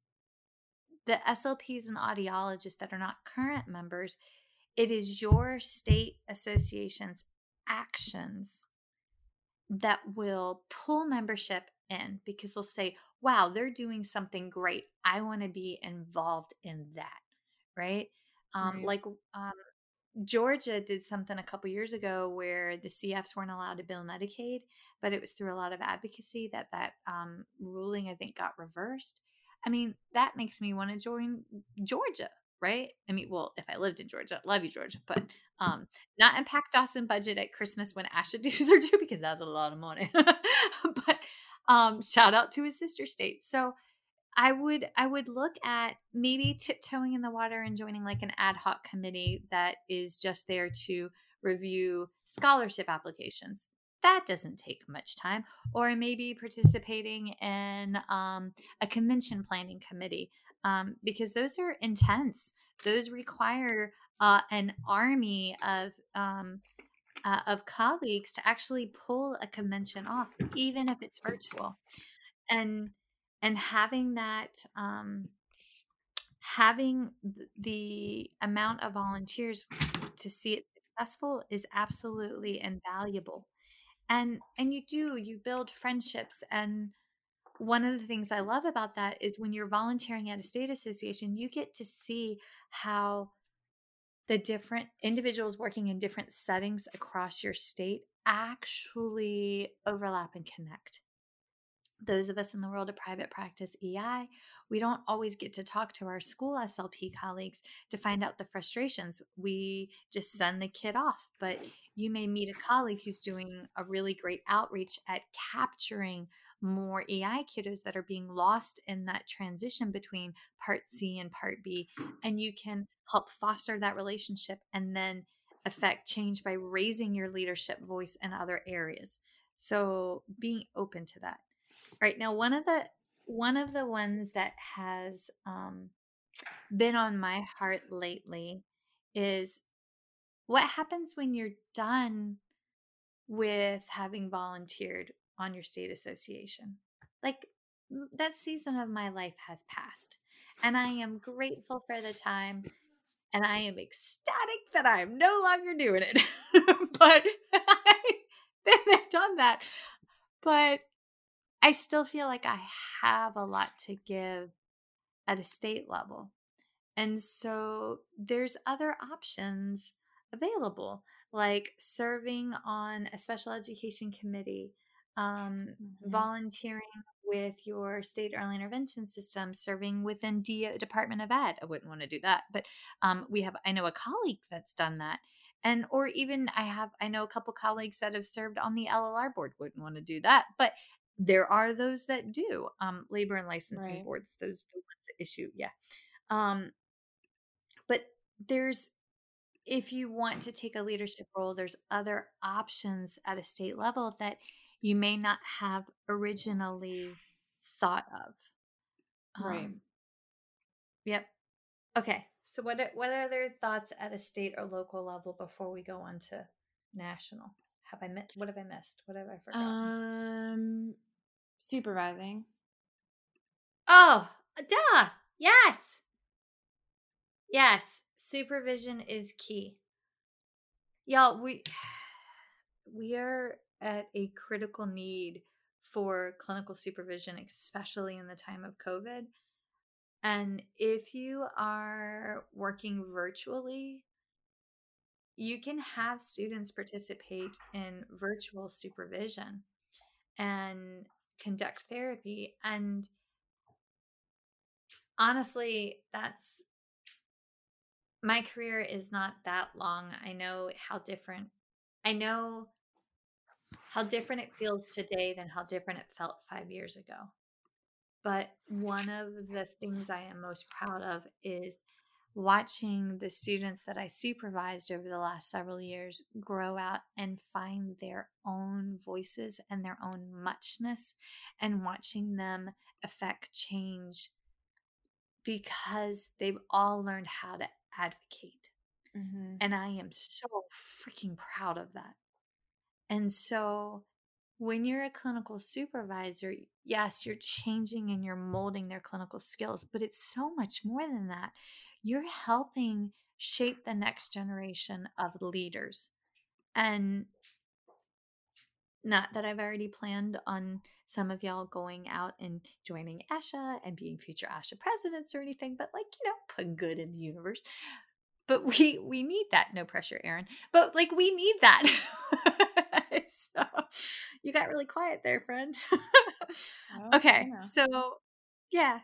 the SLPs and audiologists that are not current members, it is your state association's actions that will pull membership in, because they'll say, wow, they're doing something great. I want to be involved in that, right? Right. Like Georgia did something a couple years ago where the CFs weren't allowed to bill Medicaid, but it was through a lot of advocacy that ruling, I think, got reversed. I mean, that makes me want to join Georgia, right? I mean, well, if I lived in Georgia, love you, Georgia, but not impact Dawson budget at Christmas when ASHA dues are due, because that's a lot of money. But shout out to his sister state. So I would look at maybe tiptoeing in the water and joining like an ad hoc committee that is just there to review scholarship applications. That doesn't take much time. Or maybe participating in a convention planning committee, because those are intense. Those require an army of colleagues to actually pull a convention off, even if it's virtual. And having that, having the amount of volunteers to see it successful is absolutely invaluable. And you build friendships. And one of the things I love about that is when you're volunteering at a state association, you get to see how the different individuals working in different settings across your state actually overlap and connect. Those of us in the world of private practice EI, we don't always get to talk to our school SLP colleagues to find out the frustrations. We just send the kid off, but you may meet a colleague who's doing a really great outreach at capturing more EI kiddos that are being lost in that transition between Part C and Part B, and you can help foster that relationship and then affect change by raising your leadership voice in other areas. So being open to that. Right now, one of the ones that has been on my heart lately is what happens when you're done with having volunteered on your state association. Like, that season of my life has passed, and I am grateful for the time, and I am ecstatic that I am no longer doing it. But I've been there, done that. But I still feel like I have a lot to give at a state level. And so there's other options available, like serving on a special education committee, volunteering with your state early intervention system, serving within Department of Ed. I wouldn't want to do that, but I know a colleague that's done that. And, or even I know a couple colleagues that have served on the LLR board, wouldn't want to do that, but there are those that do, labor and licensing right. boards, those are the ones that issue. Yeah. But if you want to take a leadership role, there's other options at a state level that you may not have originally thought of. Right. Yep. Okay. So what are their thoughts at a state or local level before we go on to national? What have I missed? What have I forgotten? Supervising. Oh, duh. Yes. Yes. Supervision is key. Y'all, we are at a critical need for clinical supervision, especially in the time of COVID. And if you are working virtually, you can have students participate in virtual supervision and conduct therapy. And honestly, my career is not that long. I know how different it feels today than how different it felt 5 years ago. But one of the things I am most proud of is watching the students that I supervised over the last several years grow out and find their own voices and their own muchness, and watching them affect change because they've all learned how to advocate. Mm-hmm. And I am so freaking proud of that. And so when you're a clinical supervisor, yes, you're changing and you're molding their clinical skills, but it's so much more than that. You're helping shape the next generation of leaders. And not that I've already planned on some of y'all going out and joining ASHA and being future ASHA presidents or anything, but like, you know, put good in the universe. But we need that. No pressure, Erin. But like, we need that. So you got really quiet there, friend. Okay. Yeah. So yeah.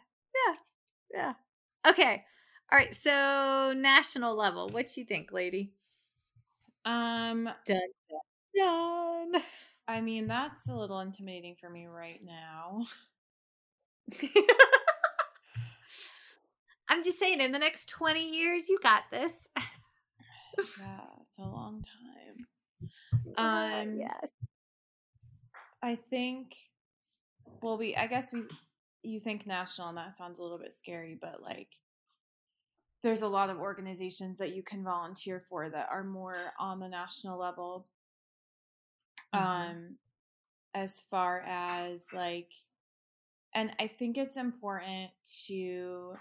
Okay. All right. So national level, what you think, lady? Done. Done. I mean, that's a little intimidating for me right now. I'm just saying, in the next 20 years, you got this. Yeah, it's a long time. Yes. I think, well, you think national, and that sounds a little bit scary, but like, there's a lot of organizations that you can volunteer for that are more on the national level. As far as like, and I think it's important to,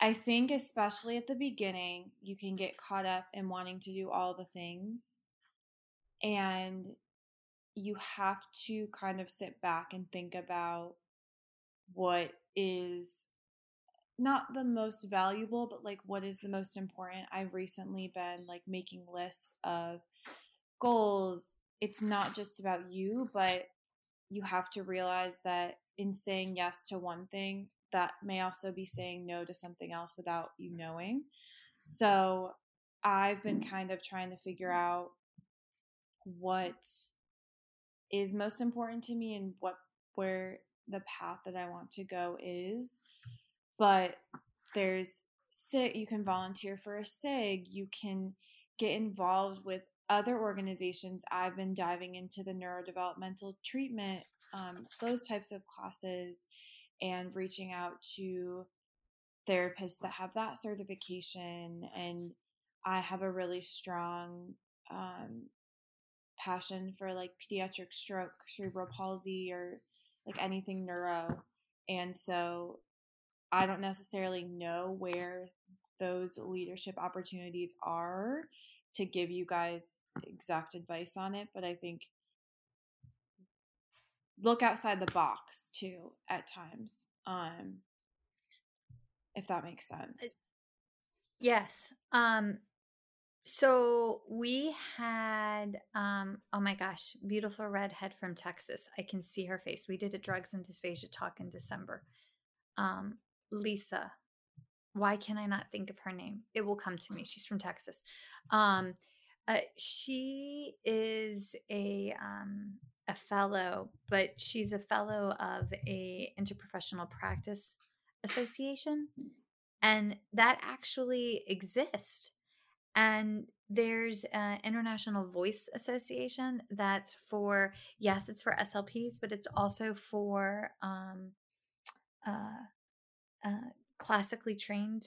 I think especially at the beginning, you can get caught up in wanting to do all the things, and you have to kind of sit back and think about what is not the most valuable, but like what is the most important. I've recently been like making lists of goals. It's not just about you, but you have to realize that in saying yes to one thing, that may also be saying no to something else without you knowing. So I've been kind of trying to figure out what is most important to me and where the path that I want to go is. But there's SIG, you can volunteer for a SIG, you can get involved with other organizations. I've been diving into the neurodevelopmental treatment, those types of classes, and reaching out to therapists that have that certification. And I have a really strong passion for like pediatric stroke, cerebral palsy, or like anything neuro. And so I don't necessarily know where those leadership opportunities are to give you guys exact advice on it, but I think look outside the box too at times, if that makes sense. Yes. So we had, oh my gosh, beautiful redhead from Texas. I can see her face. We did a drugs and dysphagia talk in December. Lisa, why can I not think of her name? It will come to me. She's from Texas. She is a fellow, but she's a fellow of a interprofessional practice association, and that actually exists. And there's an International Voice Association that's for, yes, it's for SLPs, but it's also for classically trained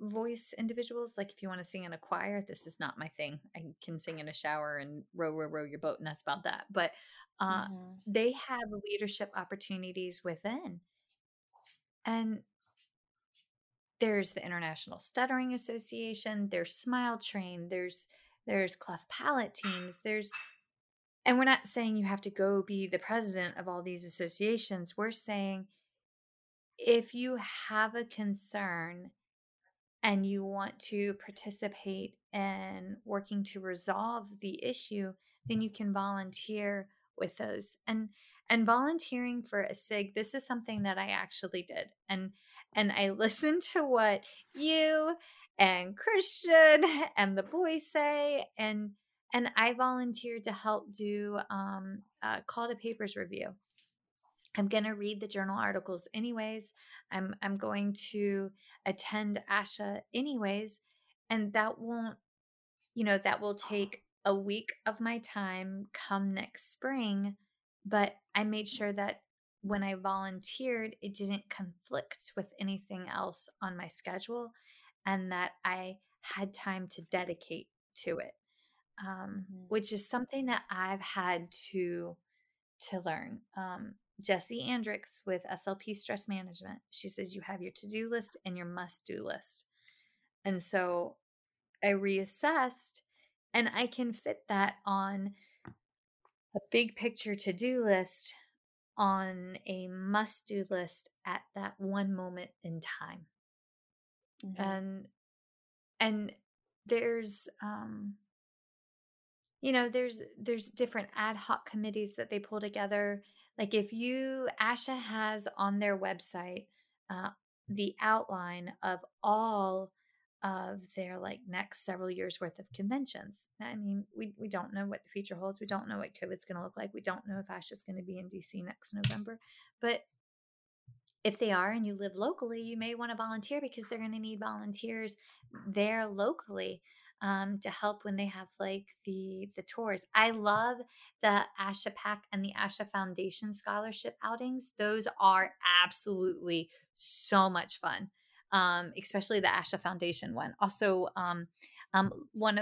voice individuals. Like if you want to sing in a choir, this is not my thing. I can sing in a shower and row, row, row your boat, and that's about that. But they have leadership opportunities within. And there's the International Stuttering Association, there's Smile Train, there's cleft palate teams, and we're not saying you have to go be the president of all these associations. We're saying if you have a concern and you want to participate in working to resolve the issue, then you can volunteer with those. And volunteering for a SIG, this is something that I actually did. And I listened to what you and Christian and the boys say, and I volunteered to help do a call to papers review. I'm going to read the journal articles anyways. I'm going to attend ASHA anyways, and that will take a week of my time come next spring. But I made sure that when I volunteered, it didn't conflict with anything else on my schedule, and that I had time to dedicate to it. which is something that I've had to learn. Jessie Andrix with SLP Stress Management, she says you have your to-do list and your must-do list. And so I reassessed, and I can fit that on a big picture to-do list on a must-do list at that one moment in time. Mm-hmm. And there's, you know, there's different ad hoc committees that they pull together. Like if you, ASHA has on their website, the outline of all of their like next several years worth of conventions. I mean, we don't know what the future holds. We don't know what COVID's going to look like. We don't know if ASHA is going to be in DC next November, but if they are and you live locally, you may want to volunteer because they're going to need volunteers there locally to help when they have like the tours. I love the ASHA PAC and the ASHA Foundation scholarship outings. Those are absolutely so much fun, especially the ASHA Foundation one. Also, one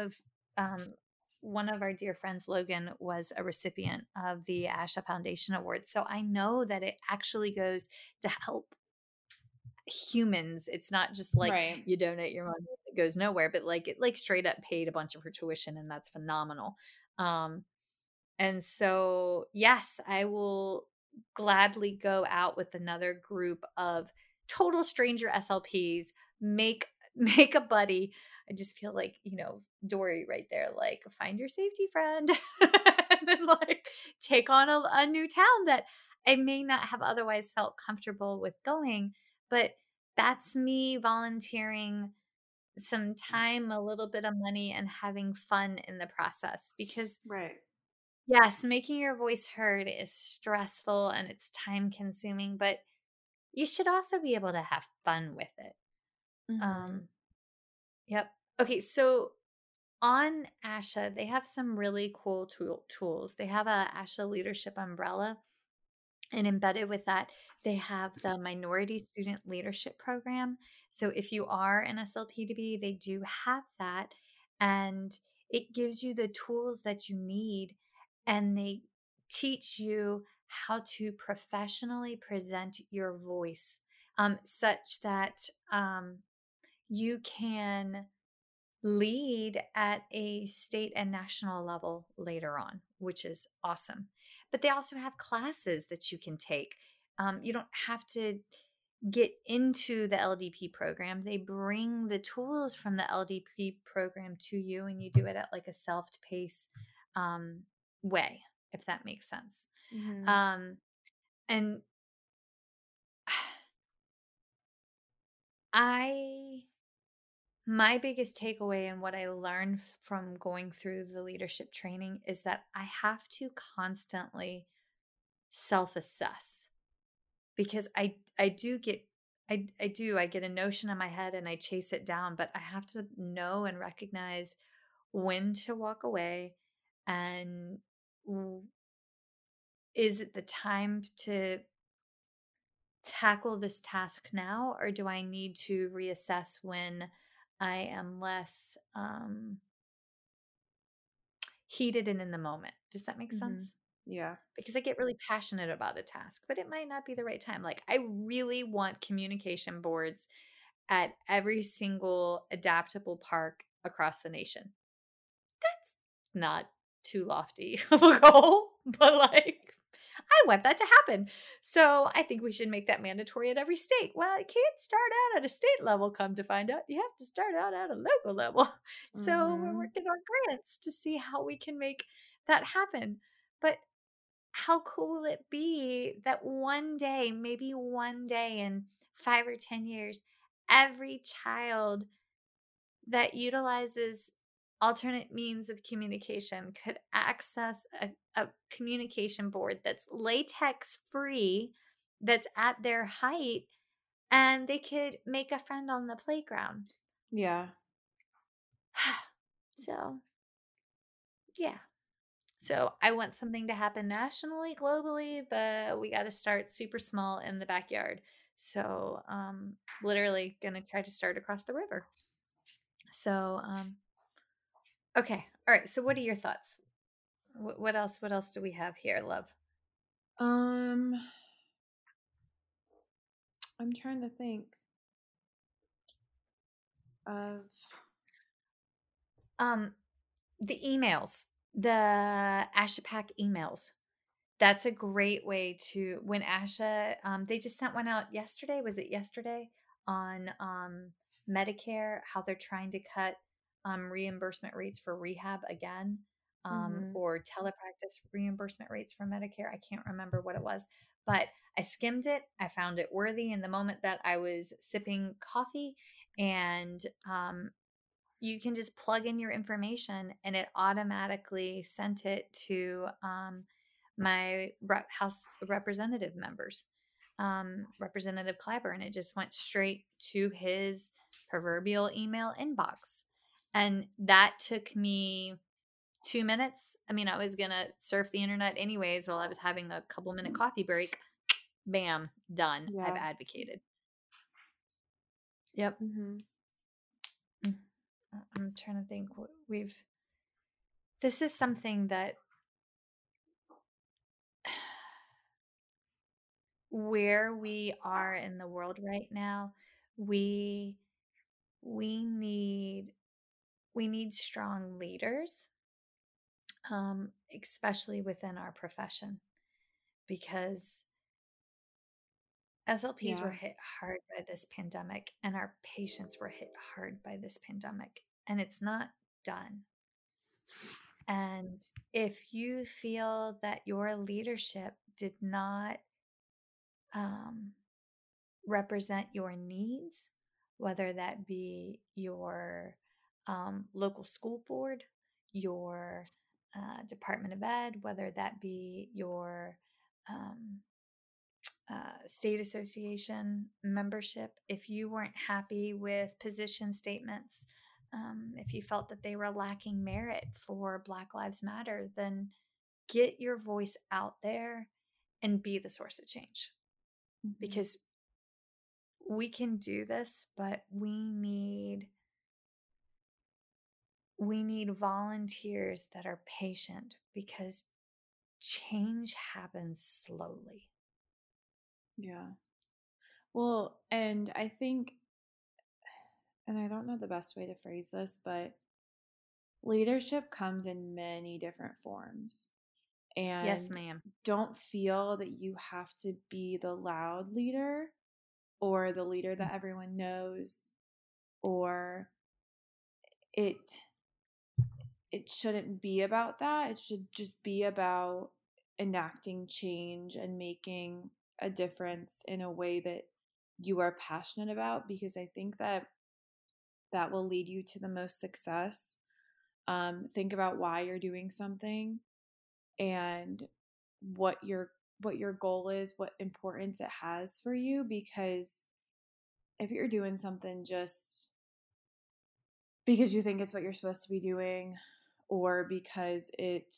of our dear friends, Logan, was a recipient of the ASHA Foundation Award. So I know that it actually goes to help humans. It's not just like you donate your money, it goes nowhere, but like it like straight up paid a bunch of her tuition, and that's phenomenal. And so, yes, I will gladly go out with another group of total stranger SLPs, make a buddy. I just feel like, you know, Dory right there, like find your safety friend and then like take on a new town that I may not have otherwise felt comfortable with going, but that's me volunteering some time, a little bit of money, and having fun in the process because yes, making your voice heard is stressful and it's time consuming, but you should also be able to have fun with it. Mm-hmm. Yep. Okay. So on ASHA, they have some really cool tools. They have a ASHA leadership umbrella, and embedded with that, they have the minority student leadership program. So if you are an SLPDB, they do have that, and it gives you the tools that you need, and they teach you how to professionally present your voice, such that, you can lead at a state and national level later on, which is awesome. But they also have classes that you can take. You don't have to get into the LDP program. They bring the tools from the LDP program to you, and you do it at like a self-paced way, if that makes sense. Mm-hmm. And my biggest takeaway and what I learned from going through the leadership training is that I have to constantly self-assess, because I get a notion in my head and I chase it down, but I have to know and recognize when to walk away, and is it the time to tackle this task now, or do I need to reassess when I am less heated and in the moment? Does that make sense? Yeah. Because I get really passionate about a task, but it might not be the right time. Like I really want communication boards at every single adaptable park across the nation. That's not too lofty of a goal, but like I want that to happen. So I think we should make that mandatory at every state. Well, it can't start out at a state level, come to find out. You have to start out at a local level. Mm-hmm. So we're working on grants to see how we can make that happen. But how cool will it be that one day, maybe one day in 5 or 10 years, every child that utilizes alternate means of communication could access a communication board that's latex free, that's at their height, and they could make a friend on the playground. Yeah. So I want something to happen nationally, globally, but we got to start super small in the backyard. So literally going to try to start across the river. So Okay. All right. So what are your thoughts? What else do we have here, love? I'm trying to think of the emails, the ASHA PAC emails. That's a great way to, when ASHA, they just sent one out yesterday. Was it yesterday? On Medicare, how they're trying to cut reimbursement rates for rehab again, or telepractice reimbursement rates for Medicare. I can't remember what it was, but I skimmed it. I found it worthy in the moment that I was sipping coffee, and you can just plug in your information and it automatically sent it to my House representative members, Representative Clyburn, and it just went straight to his proverbial email inbox. And that took me 2 minutes. I mean, I was going to surf the internet anyways while I was having a couple minute coffee break. Bam, done. Yeah. I've advocated. Yep. Mm-hmm. I'm trying to think. This is something that where we are in the world right now, we need strong leaders, especially within our profession, because SLPs were hit hard by this pandemic and our patients were hit hard by this pandemic, and it's not done. And if you feel that your leadership did not represent your needs, whether that be your local school board, your Department of Ed, whether that be your state association membership, if you weren't happy with position statements, if you felt that they were lacking merit for Black Lives Matter, then get your voice out there and be the source of change. Because we can do this, but we need volunteers that are patient, because change happens slowly. Yeah. Well, and I think, and I don't know the best way to phrase this, but leadership comes in many different forms. And yes, ma'am. Don't feel that you have to be the loud leader or the leader that everyone knows, or it shouldn't be about that. It should just be about enacting change and making a difference in a way that you are passionate about, because I think that will lead you to the most success. Think about why you're doing something, and what your goal is, what importance it has for you. Because if you're doing something just because you think it's what you're supposed to be doing, or because it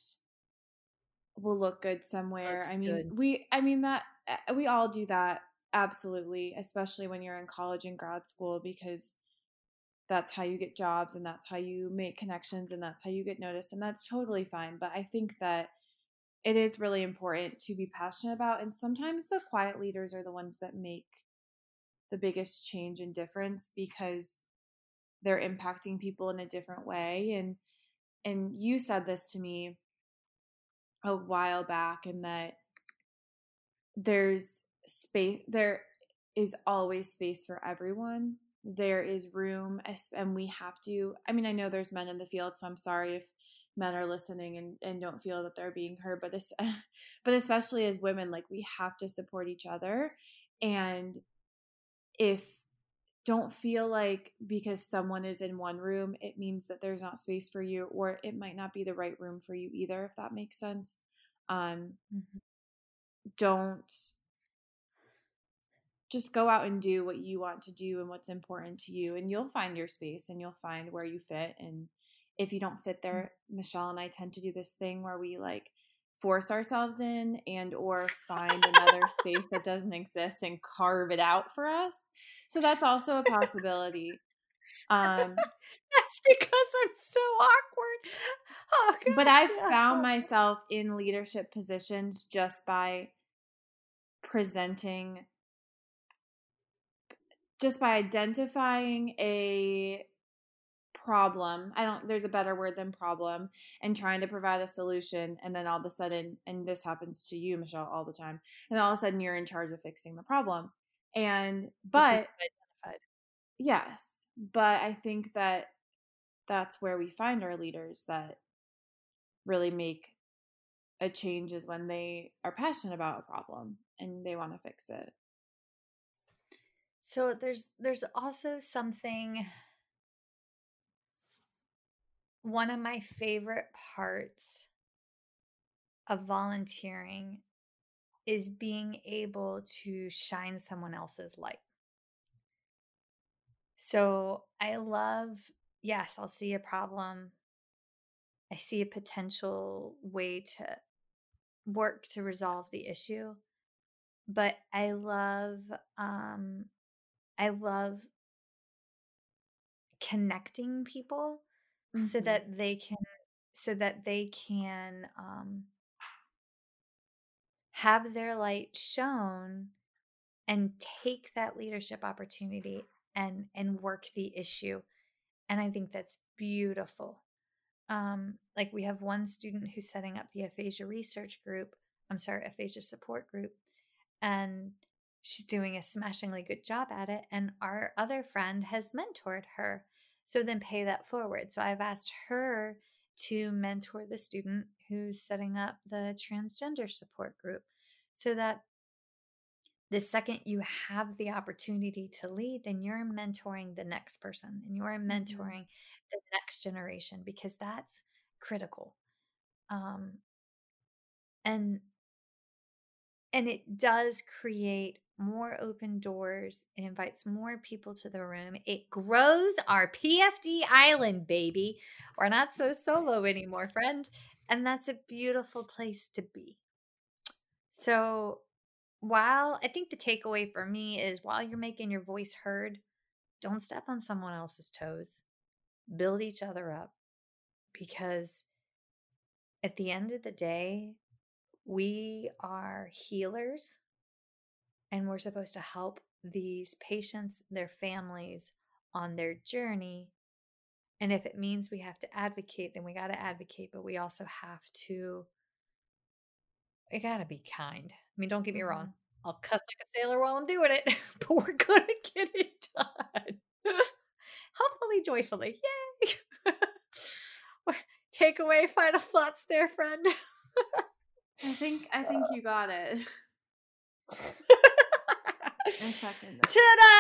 will look good somewhere, we all do that, absolutely, especially when you're in college and grad school, because that's how you get jobs, and that's how you make connections, and that's how you get noticed, and that's totally fine. But I think that it is really important to be passionate about. And sometimes the quiet leaders are the ones that make the biggest change and difference, because they're impacting people in a different way. And you said this to me a while back, and that there is always space for everyone. There is room, and we have to, I mean, I know there's men in the field, so I'm sorry if men are listening and don't feel that they're being heard, but especially as women, like, we have to support each other. And don't feel like because someone is in one room, it means that there's not space for you, or it might not be the right room for you either, if that makes sense. Don't just go out and do what you want to do and what's important to you, and you'll find your space, and you'll find where you fit. And if you don't fit there, Michelle and I tend to do this thing where we like force ourselves in or find another space that doesn't exist and carve it out for us. So that's also a possibility. That's because I'm so awkward. Oh, God. But I've found myself in leadership positions just by presenting, just by identifying a problem. There's a better word than problem, and trying to provide a solution. And then all of a sudden, and this happens to you, Michelle, all the time. And all of a sudden you're in charge of fixing the problem. But I think that that's where we find our leaders that really make a change, is when they are passionate about a problem and they want to fix it. So there's also something, one of my favorite parts of volunteering is being able to shine someone else's light. So I love, yes, I'll see a problem. I see a potential way to work to resolve the issue. But I love connecting people, mm-hmm. so that they can have their light shown and take that leadership opportunity and work the issue. And I think that's beautiful. Like we have one student who's setting up the aphasia support group, and she's doing a smashingly good job at it. And our other friend has mentored her. So then pay that forward. So I've asked her to mentor the student who's setting up the transgender support group, so that the second you have the opportunity to lead, then you're mentoring the next person and you're mentoring the next generation, because that's critical. And it does create more open doors. It invites more people to the room. It grows our PFD island, baby. We're not so solo anymore, friend. And that's a beautiful place to be. So while I think the takeaway for me is, while you're making your voice heard, don't step on someone else's toes. Build each other up, because at the end of the day, we are healers, and we're supposed to help these patients, their families, on their journey. And if it means we have to advocate, then we got to advocate, but we also have to, I gotta be kind. I mean, don't get me wrong. I'll cuss like a sailor while I'm doing it, but we're gonna get it done. Hopefully, joyfully. Yay! Takeaway, final thoughts there, friend. I think you got it. Ta-da!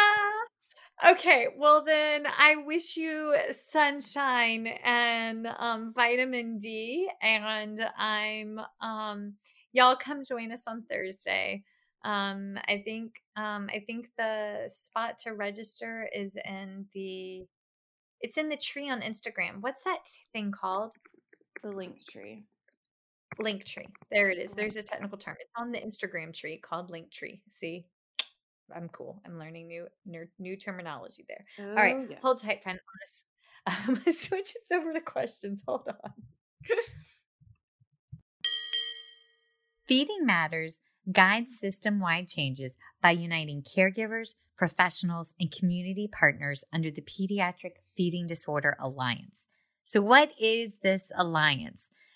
Okay, well then, I wish you sunshine and vitamin D, and y'all come join us on Thursday. I think the spot to register is in the tree on Instagram. What's that thing called? The link tree. There it is. There's a technical term. It's on the Instagram tree called link tree. See, I'm cool. I'm learning new terminology there. Oh, all right. Yes. Hold tight, friend. I'm going to switch this over to questions. Hold on. Feeding Matters guides system-wide changes by uniting caregivers, professionals, and community partners under the Pediatric Feeding Disorder Alliance. So what is this alliance?